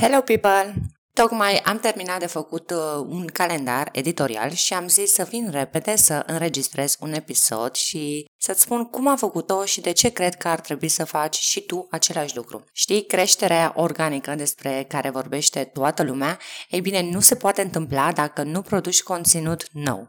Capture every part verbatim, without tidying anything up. Hello people! Tocmai am terminat de făcut un calendar editorial și am zis să vin repede să înregistrez un episod și să-ți spun cum am făcut-o și de ce cred că ar trebui să faci și tu același lucru. Știi, creșterea organică despre care vorbește toată lumea, ei bine, nu se poate întâmpla dacă nu produci conținut nou.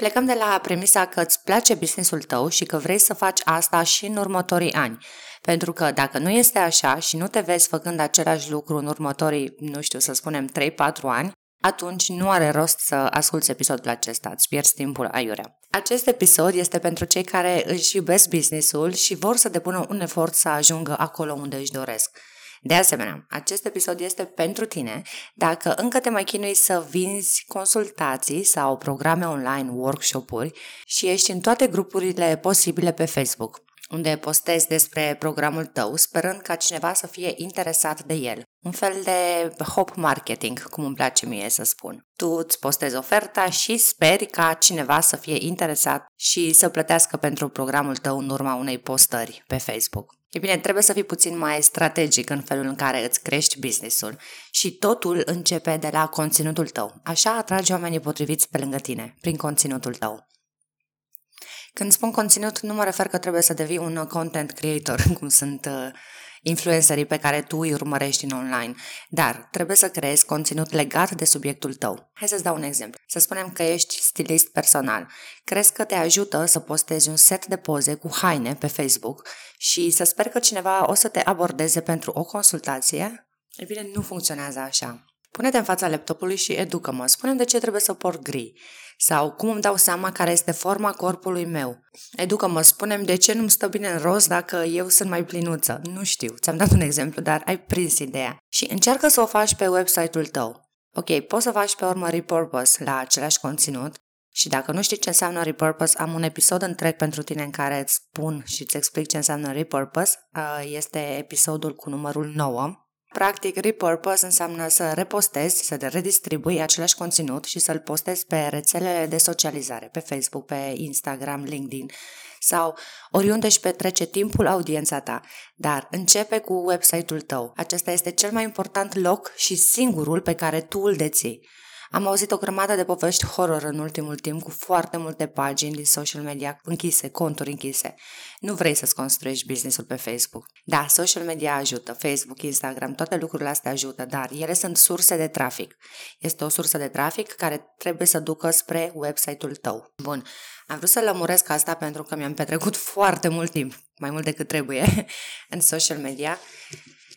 Plecăm de la premisa că îți place business-ul tău și că vrei să faci asta și în următorii ani. Pentru că dacă nu este așa și nu te vezi făcând același lucru în următorii, nu știu, să spunem trei patru ani, atunci nu are rost să asculți episodul acesta, îți pierzi timpul aiurea. Acest episod este pentru cei care își iubesc business-ul și vor să depună un efort să ajungă acolo unde își doresc. De asemenea, acest episod este pentru tine dacă încă te mai chinui să vinzi consultații sau programe online, workshop-uri și ești în toate grupurile posibile pe Facebook, unde postezi despre programul tău sperând ca cineva să fie interesat de el. Un fel de hop marketing, cum îmi place mie să spun. Tu îți postezi oferta și speri ca cineva să fie interesat și să plătească pentru programul tău în urma unei postări pe Facebook. E bine, trebuie să fii puțin mai strategic în felul în care îți crești business-ul și totul începe de la conținutul tău. Așa atragi oamenii potriviți pe lângă tine, prin conținutul tău. Când spun conținut, nu mă refer că trebuie să devii un content creator, cum sunt uh, influencerii pe care tu îi urmărești în online, dar trebuie să creezi conținut legat de subiectul tău. Hai să-ți dau un exemplu. Să spunem că ești stilist personal. Crezi că te ajută să postezi un set de poze cu haine pe Facebook și să sper că cineva o să te abordeze pentru o consultație? Ei bine, nu funcționează așa. Pune-te în fața laptopului și educă-mă. Spune-mi de ce trebuie să port gri sau cum îmi dau seama care este forma corpului meu. Educă-mă, spune-mi de ce nu-mi stă bine în roz dacă eu sunt mai plinuță. Nu știu, ți-am dat un exemplu, dar ai prins ideea. Și încearcă să o faci pe website-ul tău. Ok, poți să faci pe urmă repurpose la același conținut și dacă nu știi ce înseamnă repurpose, am un episod întreg pentru tine în care îți spun și îți explic ce înseamnă repurpose. Este episodul cu numărul nouă. Practic, repurpose înseamnă să repostezi, să redistribui același conținut și să-l postezi pe rețelele de socializare, pe Facebook, pe Instagram, LinkedIn sau oriunde își petrece timpul audiența ta, dar începe cu website-ul tău. Acesta este cel mai important loc și singurul pe care tu îl deții. Am auzit o grămadă de povești horror în ultimul timp cu foarte multe pagini din social media închise, conturi închise. Nu vrei să-ți construiești business-ul pe Facebook. Da, social media ajută, Facebook, Instagram, toate lucrurile astea ajută, dar ele sunt surse de trafic. Este o sursă de trafic care trebuie să ducă spre website-ul tău. Bun, am vrut să lămuresc asta pentru că mi-am petrecut foarte mult timp, mai mult decât trebuie, în social media.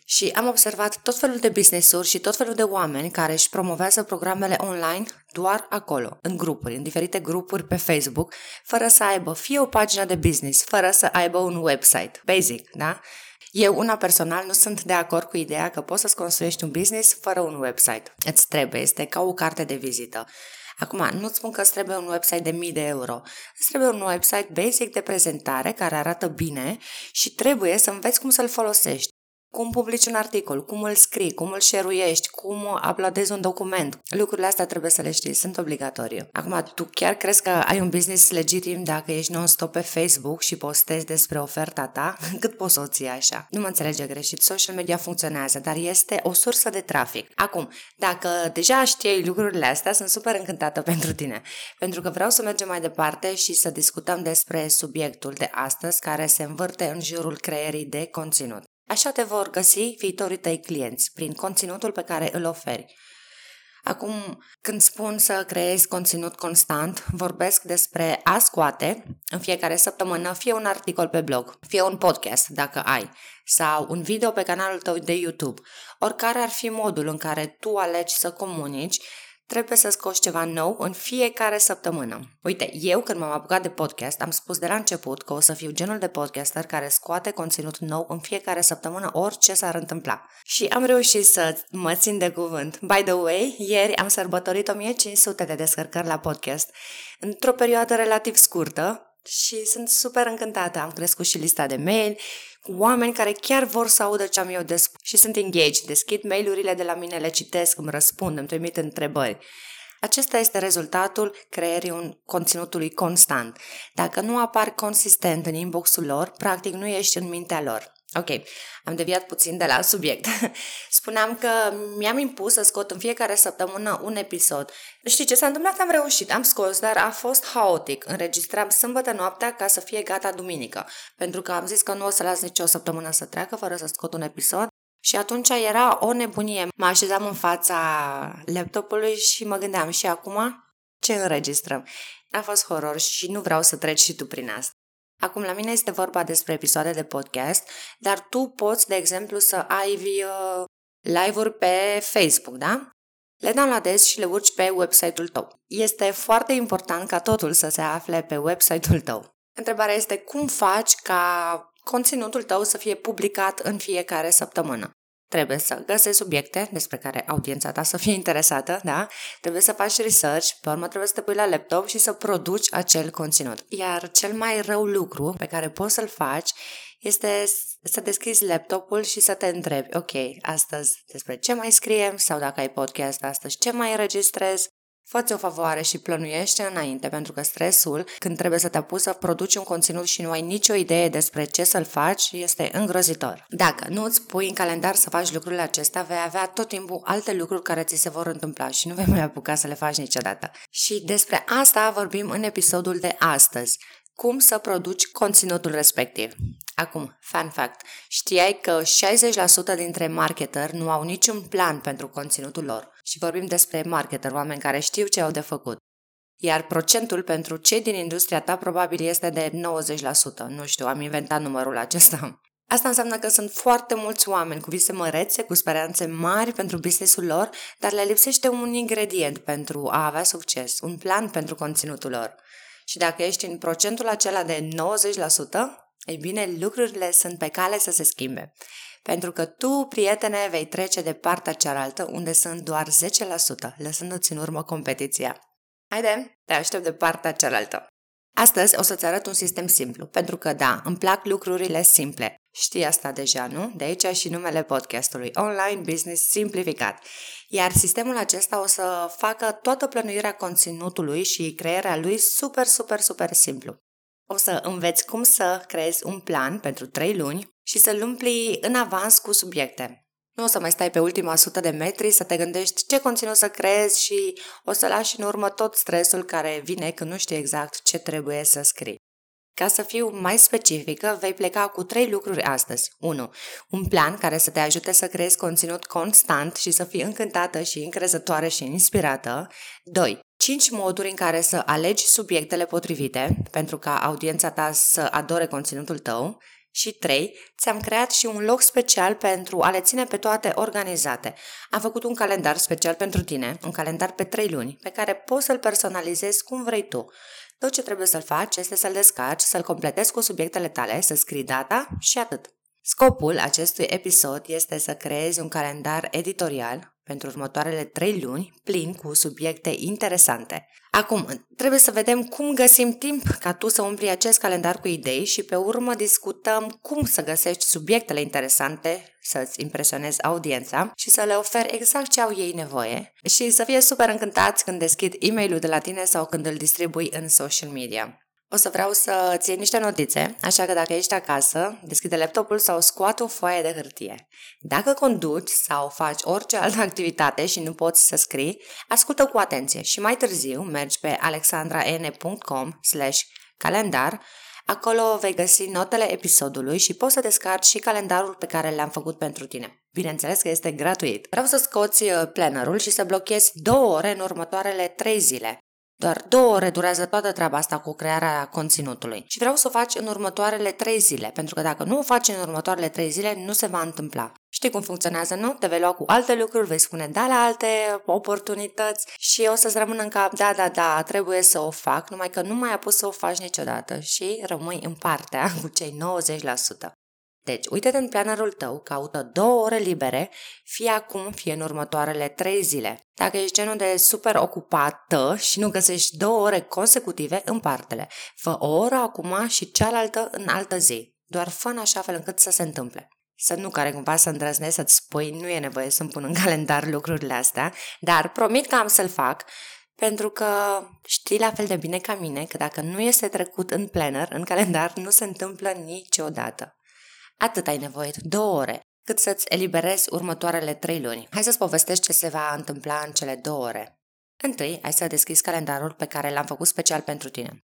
Și am observat tot felul de business-uri și tot felul de oameni care își promovează programele online doar acolo, în grupuri, în diferite grupuri pe Facebook, fără să aibă fie o pagină de business, fără să aibă un website. Basic, da? Eu, una personal, nu sunt de acord cu ideea că poți să-ți construiești un business fără un website. Îți trebuie, este ca o carte de vizită. Acum, nu-ți spun că îți trebuie un website de mii de euro. Îți trebuie un website basic de prezentare care arată bine și trebuie să înveți cum să-l folosești. Cum publici un articol, cum îl scrii, cum îl share-uiești, cum uploadezi un document. Lucrurile astea trebuie să le știi, sunt obligatorii. Acum, tu chiar crezi că ai un business legitim dacă ești non-stop pe Facebook și postezi despre oferta ta? Cât poți să o ții așa? Nu mă înțelege greșit, social media funcționează, dar este o sursă de trafic. Acum, dacă deja știi lucrurile astea, sunt super încântată pentru tine, pentru că vreau să mergem mai departe și să discutăm despre subiectul de astăzi care se învârte în jurul creierii de conținut. Așa te vor găsi viitorii tăi clienți, prin conținutul pe care îl oferi. Acum, când spun să creezi conținut constant, vorbesc despre a scoate în fiecare săptămână fie un articol pe blog, fie un podcast dacă ai, sau un video pe canalul tău de YouTube, oricare ar fi modul în care tu alegi să comunici, trebuie să scoți ceva nou în fiecare săptămână. Uite, eu când m-am apucat de podcast, am spus de la început că o să fiu genul de podcaster care scoate conținut nou în fiecare săptămână, orice s-ar întâmpla. Și am reușit să mă țin de cuvânt. By the way, ieri am sărbătorit o mie cinci sute de descărcări la podcast, într-o perioadă relativ scurtă. Și sunt super încântată, am crescut și lista de mail cu oameni care chiar vor să audă ce am eu de spus și sunt engaged, deschid mail-urile de la mine, le citesc, îmi răspund, îmi trimit întrebări. Acesta este rezultatul creierii conținutului constant. Dacă nu apar consistent în inbox-ul lor, practic nu ești în mintea lor. Ok, am deviat puțin de la subiect. Spuneam că mi-am impus să scot în fiecare săptămână un episod. Știi ce s-a întâmplat? Am reușit, am scos, dar a fost haotic. Înregistram sâmbătă noaptea ca să fie gata duminică, pentru că am zis că nu o să las nicio săptămână să treacă fără să scot un episod. Și atunci era o nebunie. Mă așezam în fața laptopului și mă gândeam și acum ce înregistrăm. A fost horror și nu vreau să treci și tu prin asta. Acum, la mine este vorba despre episoade de podcast, dar tu poți, de exemplu, să ai uh, live-uri pe Facebook, da? Le downloadezi și le urci pe website-ul tău. Este foarte important ca totul să se afle pe website-ul tău. Întrebarea este cum faci ca conținutul tău să fie publicat în fiecare săptămână. Trebuie să găsești subiecte despre care audiența ta să fie interesată, da? Trebuie să faci research, pe urmă trebuie să te pui la laptop și să produci acel conținut. Iar cel mai rău lucru pe care poți să-l faci este să deschizi laptopul și să te întrebi, ok, astăzi despre ce mai scriem sau dacă ai podcast astăzi ce mai înregistrez. Fă-ți o favoare și plănuiește înainte, pentru că stresul, când trebuie să te apuci să produci un conținut și nu ai nicio idee despre ce să-l faci, este îngrozitor. Dacă nu îți pui în calendar să faci lucrurile acestea, vei avea tot timpul alte lucruri care ți se vor întâmpla și nu vei mai apuca să le faci niciodată. Și despre asta vorbim în episodul de astăzi. Cum să produci conținutul respectiv. Acum, fun fact, știai că șaizeci la sută dintre marketeri nu au niciun plan pentru conținutul lor? Și vorbim despre marketeri, oameni care știu ce au de făcut. Iar procentul pentru cei din industria ta probabil este de nouăzeci la sută. Nu știu, am inventat numărul acesta. Asta înseamnă că sunt foarte mulți oameni cu vise mărețe, cu speranțe mari pentru business-ul lor, dar le lipsește un ingredient pentru a avea succes, un plan pentru conținutul lor. Și dacă ești în procentul acela de nouăzeci la sută, ei bine, lucrurile sunt pe cale să se schimbe. Pentru că tu, prietene, vei trece de partea cealaltă, unde sunt doar zece la sută, lăsându-ți în urmă competiția. Haide, te aștept de partea cealaltă. Astăzi o să-ți arăt un sistem simplu, pentru că, da, îmi plac lucrurile simple. Știi asta deja, nu? De aici și numele podcastului, Online Business Simplificat. Iar sistemul acesta o să facă toată plănuirea conținutului și crearea lui super, super, super simplu. O să înveți cum să creezi un plan pentru trei luni și să-l umpli în avans cu subiecte. Nu o să mai stai pe ultima sută de metri să te gândești ce conținut să creezi și o să lași în urmă tot stresul care vine când nu știi exact ce trebuie să scrii. Ca să fiu mai specifică, vei pleca cu trei lucruri astăzi. unu. Un plan care să te ajute să creezi conținut constant și să fii încântată și încrezătoare și inspirată. doi. cinci moduri în care să alegi subiectele potrivite pentru ca audiența ta să adore conținutul tău. Și trei. Ți-am creat și un loc special pentru a le ține pe toate organizate. Am făcut un calendar special pentru tine, un calendar pe trei luni, pe care poți să-l personalizezi cum vrei tu. Tot ce trebuie să-l faci este să-l descarci, să-l completezi cu subiectele tale, să scrii data și atât. Scopul acestui episod este să creezi un calendar editorial pentru următoarele trei luni, plin cu subiecte interesante. Acum, trebuie să vedem cum găsim timp ca tu să umpli acest calendar cu idei și pe urmă discutăm cum să găsești subiectele interesante, să-ți impresionezi audiența și să le oferi exact ce au ei nevoie și să fie super încântați când deschid e-mail-ul de la tine sau când îl distribui în social media. O să vreau să ții niște notițe, așa că dacă ești acasă, deschide laptopul sau scoate o foaie de hârtie. Dacă conduci sau faci orice altă activitate și nu poți să scrii, ascultă cu atenție și mai târziu mergi pe alexandra ene punct com slash calendar. Acolo vei găsi notele episodului și poți să descarci și calendarul pe care l-am făcut pentru tine. Bineînțeles că este gratuit. Vreau să scoți plannerul și să blochezi două ore în următoarele trei zile. Doar două ore durează toată treaba asta cu crearea conținutului și vreau să o faci în următoarele trei zile, pentru că dacă nu o faci în următoarele trei zile, nu se va întâmpla. Știi cum funcționează, nu? Te vei lua cu alte lucruri, vei spune da la alte oportunități și o să-ți rămână în cap, da, da, da, trebuie să o fac, numai că nu mai a pus să o faci niciodată și rămâi în partea cu cei nouăzeci la sută. Deci, uite-te în plannerul tău, caută două ore libere, fie acum, fie în următoarele trei zile. Dacă ești genul de super ocupată și nu găsești două ore consecutive, împarte-le. Fă o oră acum și cealaltă în altă zi. Doar fă în așa fel încât să se întâmple. Să nu care cumva să îndrăznesc să-ți spui, nu e nevoie să-mi pun în calendar lucrurile astea, dar promit că am să-l fac, pentru că știi la fel de bine ca mine că dacă nu este trecut în planner, în calendar, nu se întâmplă niciodată. Atât ai nevoie, două ore, cât să-ți eliberezi următoarele trei luni. Hai să-ți povestesc ce se va întâmpla în cele două ore. Întâi, hai să deschizi calendarul pe care l-am făcut special pentru tine.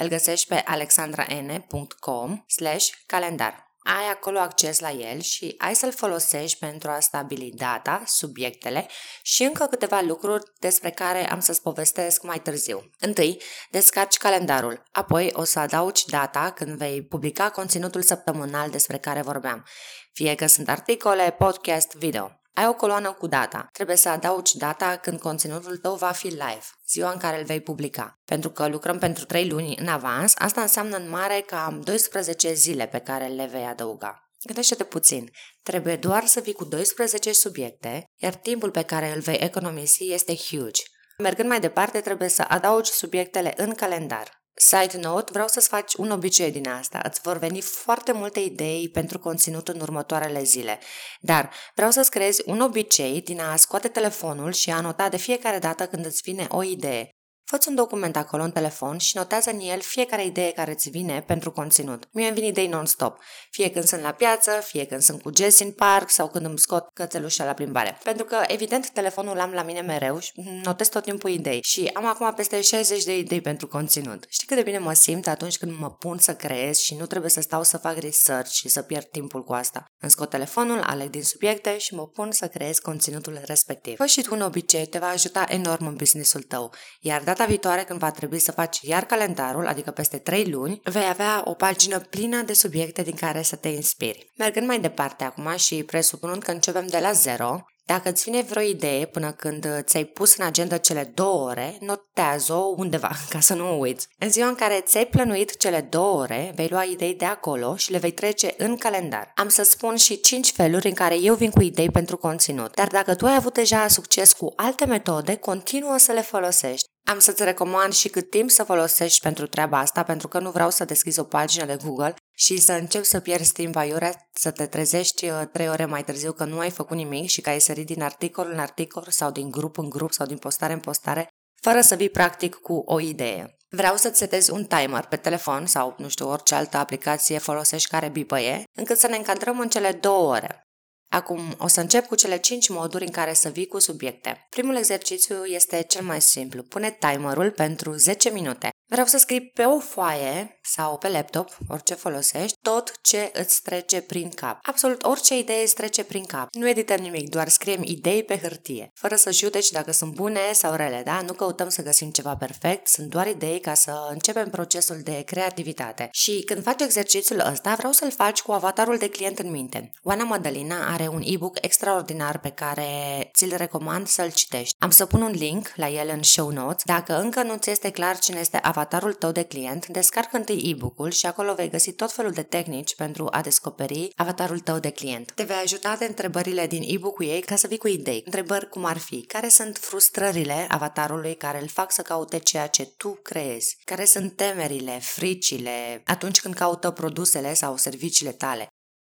Îl găsești pe alexandra ene punct com slash calendar. Ai acolo acces la el și ai să-l folosești pentru a stabili data, subiectele și încă câteva lucruri despre care am să-ți povestesc mai târziu. Întâi, descarci calendarul, apoi o să adaugi data când vei publica conținutul săptămânal despre care vorbeam, fie că sunt articole, podcast, video. Ai o coloană cu data. Trebuie să adaugi data când conținutul tău va fi live, ziua în care îl vei publica. Pentru că lucrăm pentru trei luni în avans, asta înseamnă în mare cam doisprezece zile pe care le vei adăuga. Gândește-te puțin, trebuie doar să vii cu doisprezece subiecte, iar timpul pe care îl vei economisi este huge. Mergând mai departe, trebuie să adaugi subiectele în calendar. Side note, vreau să-ți faci un obicei din asta, îți vor veni foarte multe idei pentru conținut în următoarele zile, dar vreau să-ți creezi un obicei din a scoate telefonul și a nota de fiecare dată când îți vine o idee. Fă-ți un document acolo în telefon și notează în el fiecare idee care îți vine pentru conținut. Mie îmi vin idei non-stop, fie când sunt la piață, fie când sunt cu Jess în parc sau când îmi scot cățelușa la plimbare. Pentru că, evident, telefonul l-am la mine mereu și notez tot timpul idei și am acum peste șaizeci de idei pentru conținut. Știi cât de bine mă simt atunci când mă pun să creez și nu trebuie să stau să fac research și să pierd timpul cu asta. Îmi scot telefonul, aleg din subiecte și mă pun să creez conținutul respectiv. Fă și tu un obicei, te va ajuta enorm în business-ul tău, iar data viitoare când va trebui să faci iar calendarul, adică peste trei luni, vei avea o pagină plină de subiecte din care să te inspiri. Mergând mai departe acum și presupunând că începem de la zero, dacă îți vine vreo idee până când ți-ai pus în agenda cele două ore, notează-o undeva, ca să nu o uiți. În ziua în care ți-ai plănuit cele două ore, vei lua idei de acolo și le vei trece în calendar. Am să spun și cinci feluri în care eu vin cu idei pentru conținut, dar dacă tu ai avut deja succes cu alte metode, continuă să le folosești. Am să-ți recomand și cât timp să folosești pentru treaba asta, pentru că nu vreau să deschizi o pagină de Google și să începi să pierzi timp aiurea, să te trezești trei ore mai târziu că nu ai făcut nimic și că ai sărit din articol în articol sau din grup în grup sau din postare în postare, fără să vii practic cu o idee. Vreau să-ți setezi un timer pe telefon sau, nu știu, orice altă aplicație folosești care bipăie, încât să ne încadrăm în cele două ore. Acum o să încep cu cele cinci moduri în care să vii cu subiecte. Primul exercițiu este cel mai simplu. Pune timerul pentru zece minute. Vreau să scrii pe o foaie sau pe laptop, orice folosești, tot ce îți trece prin cap. Absolut orice idee îți trece prin cap. Nu edităm nimic, doar scriem idei pe hârtie, fără să judeci dacă sunt bune sau rele, da? Nu căutăm să găsim ceva perfect, sunt doar idei ca să începem procesul de creativitate. Și când faci exercițiul ăsta, vreau să-l faci cu avatarul de client în minte. Oana Madalina are un e-book extraordinar pe care ți-l recomand să-l citești. Am să pun un link la el în show notes. Dacă încă nu ți este clar cine este avatarul, avatarul tău de client, descarcă întâi e-book-ul și acolo vei găsi tot felul de tehnici pentru a descoperi avatarul tău de client. Te vei ajuta de întrebările din e-book-ul ei ca să vii cu idei. Întrebări cum ar fi, care sunt frustrările avatarului care îl fac să caute ceea ce tu creezi, care sunt temerile, fricile atunci când caută produsele sau serviciile tale.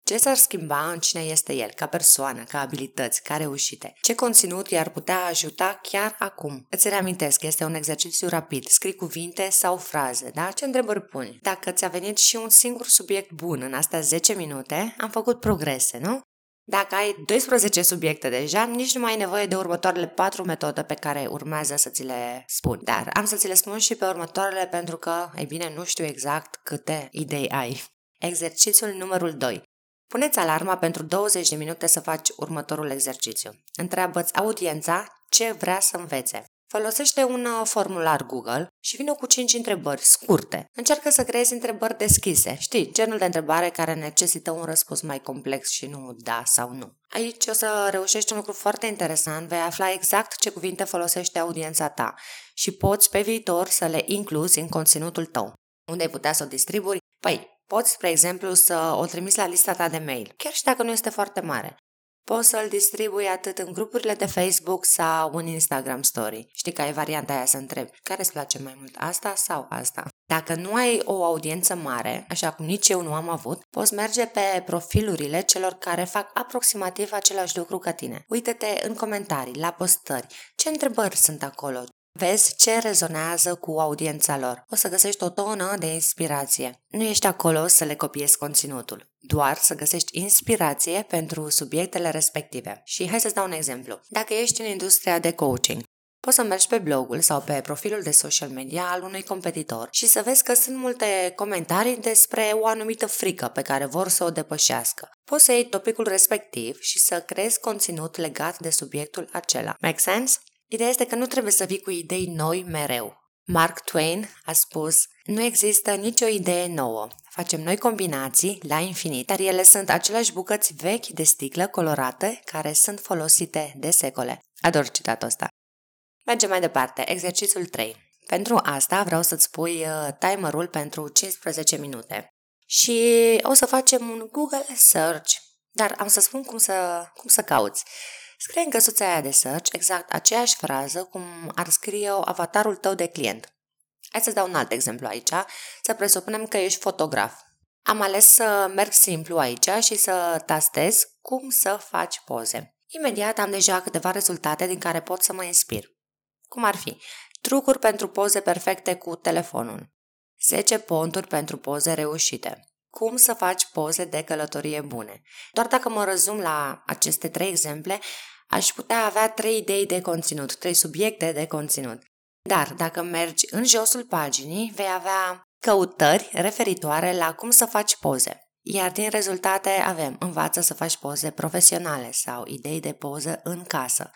Ce s-ar schimba în cine este el, ca persoană, ca abilități, ca reușite? Ce conținut i-ar putea ajuta chiar acum? Îți reamintesc, este un exercițiu rapid, scrii cuvinte sau fraze, da? Ce întrebări puni? Dacă ți-a venit și un singur subiect bun în astea zece minute, am făcut progrese, nu? Dacă ai doisprezece subiecte deja, nici nu mai ai nevoie de următoarele patru metode pe care urmează să ți le spun. Dar am să ți le spun și pe următoarele pentru că, ei bine, nu știu exact câte idei ai. Exercițiul numărul doi. Puneți alarma pentru douăzeci de minute să faci următorul exercițiu. Întreabă-ți audiența ce vrea să învețe. Folosește un formular Google și vine cu cinci întrebări scurte. Încearcă să creezi întrebări deschise, știi, genul de întrebare care necesită un răspuns mai complex și nu da sau nu. Aici o să reușești un lucru foarte interesant, vei afla exact ce cuvinte folosește audiența ta și poți pe viitor să le incluzi în conținutul tău. Unde ai putea să o distribui? Păi, poți, spre exemplu, să o trimiți la lista ta de mail, chiar și dacă nu este foarte mare. Poți să-l distribui atât în grupurile de Facebook sau în Instagram Story. Știi că ai varianta aia să întrebi care îți place mai mult, asta sau asta. Dacă nu ai o audiență mare, așa cum nici eu nu am avut, poți merge pe profilurile celor care fac aproximativ același lucru ca tine. Uită-te în comentarii, la postări, ce întrebări sunt acolo. Vezi ce rezonează cu audiența lor. O să găsești o tonă de inspirație. Nu ești acolo să le copiezi conținutul, doar să găsești inspirație pentru subiectele respective. Și hai să-ți dau un exemplu. Dacă ești în industria de coaching, poți să mergi pe blogul sau pe profilul de social media al unui competitor și să vezi că sunt multe comentarii despre o anumită frică pe care vor să o depășească. Poți să iei topicul respectiv și să creezi conținut legat de subiectul acela. Make sense? Ideea este că nu trebuie să vii cu idei noi mereu. Mark Twain a spus: nu există nicio idee nouă. Facem noi combinații la infinit, dar ele sunt aceleași bucăți vechi de sticlă colorate care sunt folosite de secole. Ador citatul ăsta. Mergem mai departe. Exercițiul trei. Pentru asta vreau să-ți pui timerul pentru cincisprezece minute. Și o să facem un Google search. Dar am să spun cum să, cum să cauți. Scrie în căsuța aia de search exact aceeași frază cum ar scrie avatarul tău de client. Hai să-ți dau un alt exemplu aici, să presupunem că ești fotograf. Am ales să merg simplu aici și să tastez cum să faci poze. Imediat am deja câteva rezultate din care pot să mă inspir. Cum ar fi? Trucuri pentru poze perfecte cu telefonul. zece ponturi pentru poze reușite. Cum să faci poze de călătorie bune. Doar dacă mă rezum la aceste trei exemple, aș putea avea trei idei de conținut, trei subiecte de conținut. Dar dacă mergi în josul paginii, vei avea căutări referitoare la cum să faci poze. Iar din rezultate avem învață să faci poze profesionale sau idei de poză în casă.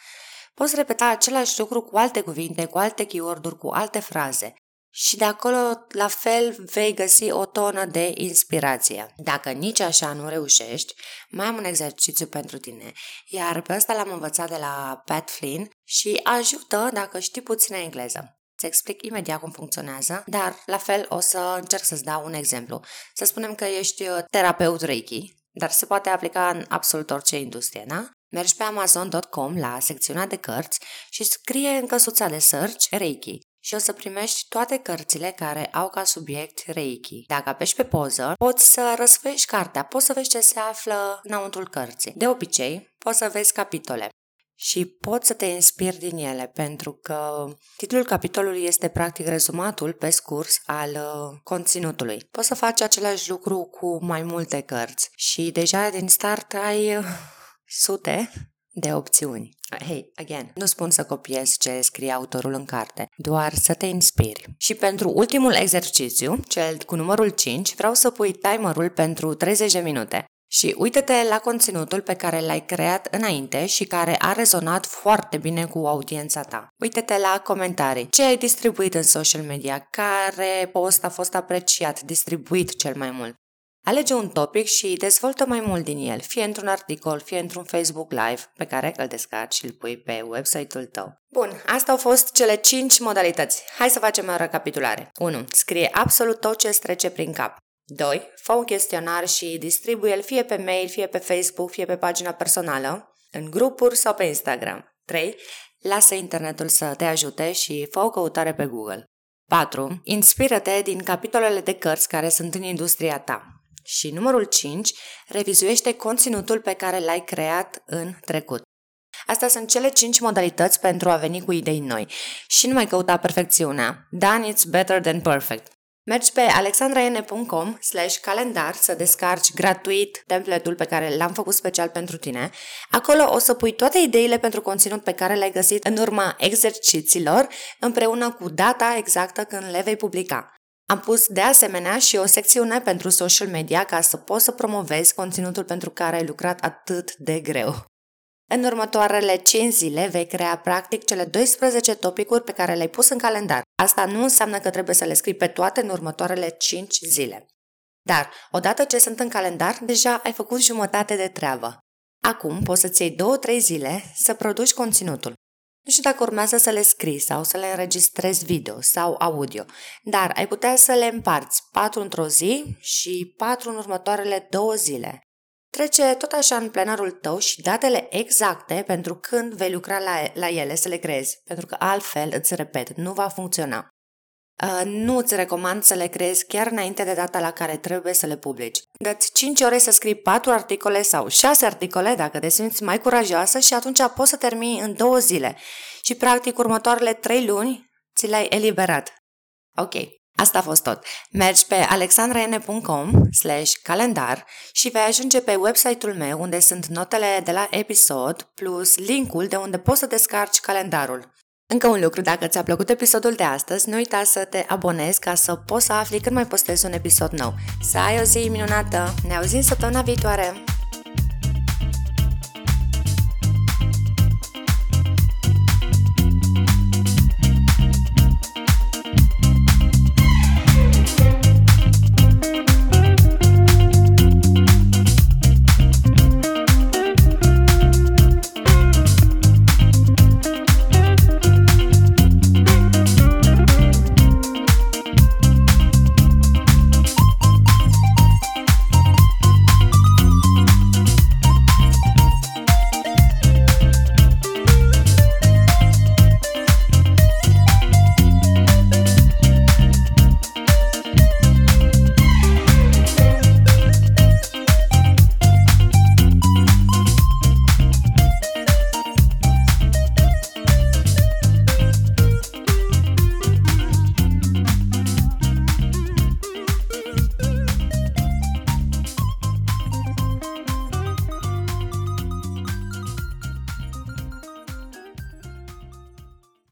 Poți repeta același lucru cu alte cuvinte, cu alte keyword-uri, cu alte fraze. Și de acolo, la fel, vei găsi o tonă de inspirație. Dacă nici așa nu reușești, mai am un exercițiu pentru tine. Iar pe ăsta l-am învățat de la Pat Flynn și ajută dacă știi puțină engleză. Îți explic imediat cum funcționează, dar la fel o să încerc să-ți dau un exemplu. Să spunem că ești terapeut Reiki, dar se poate aplica în absolut orice industrie, da? Mergi pe amazon punct com la secțiunea de cărți și scrie în căsuța de search Reiki. Și o să primești toate cărțile care au ca subiect Reiki. Dacă apeși pe poză, poți să răsfoiești cartea, poți să vezi ce se află înăuntrul cărții. De obicei, poți să vezi capitole și poți să te inspiri din ele, pentru că titlul capitolului este practic rezumatul pe scurs al conținutului. Poți să faci același lucru cu mai multe cărți și deja din start ai sute de opțiuni. Hey, again, nu spun să copiezi ce scrie autorul în carte, doar să te inspiri. Și pentru ultimul exercițiu, cel cu numărul cinci, vreau să pui timerul pentru treizeci de minute. Și uită-te la conținutul pe care l-ai creat înainte și care a rezonat foarte bine cu audiența ta. Uită-te la comentarii. Ce ai distribuit în social media? Care post a fost apreciat, distribuit cel mai mult? Alege un topic și dezvoltă mai mult din el, fie într-un articol, fie într-un Facebook Live pe care îl descarci și îl pui pe website-ul tău. Bun, astea au fost cele cinci modalități. Hai să facem o recapitulare. unu. Scrie absolut tot ce îți trece prin cap. doi. Fă un chestionar și distribuie-l fie pe mail, fie pe Facebook, fie pe pagina personală, în grupuri sau pe Instagram. trei. Lasă internetul să te ajute și fă o căutare pe Google. patru. Inspiră-te din capitolele de cărți care sunt în industria ta. Și numărul cinci, revizuiește conținutul pe care l-ai creat în trecut. Astea sunt cele cinci modalități pentru a veni cu idei noi. Și nu mai căuta perfecțiunea. Done it's better than perfect. Mergi pe alexandraene.com slash calendar să descarci gratuit template-ul pe care l-am făcut special pentru tine. Acolo o să pui toate ideile pentru conținut pe care le-ai găsit în urma exercițiilor, împreună cu data exactă când le vei publica. Am pus de asemenea și o secțiune pentru social media ca să poți să promovezi conținutul pentru care ai lucrat atât de greu. În următoarele cinci zile vei crea practic cele doisprezece topicuri pe care le-ai pus în calendar. Asta nu înseamnă că trebuie să le scrii pe toate în următoarele cinci zile. Dar, odată ce sunt în calendar, deja ai făcut jumătate de treabă. Acum poți să-ți iei două-trei zile să produci conținutul. Nu știu dacă urmează să le scrii sau să le înregistrezi video sau audio, dar ai putea să le împarți patru într-o zi și patru în următoarele două zile. Trece tot așa în planarul tău și datele exacte pentru când vei lucra la, la ele să le creezi, pentru că altfel, îți repet, nu va funcționa. Uh, nu îți recomand să le creezi chiar înainte de data la care trebuie să le publici. Dă-ți cinci ore să scrii patru articole sau șase articole dacă te simți mai curajoasă și atunci poți să termini în două zile și practic următoarele trei luni ți le-ai eliberat. Ok, asta a fost tot. Mergi pe alexandra ene punct com slash calendar și vei ajunge pe website-ul meu unde sunt notele de la episod plus link-ul de unde poți să descarci calendarul. Încă un lucru, dacă ți-a plăcut episodul de astăzi, nu uita să te abonezi ca să poți să afli când mai postez un episod nou. Să ai o zi minunată! Ne auzim săptămâna viitoare!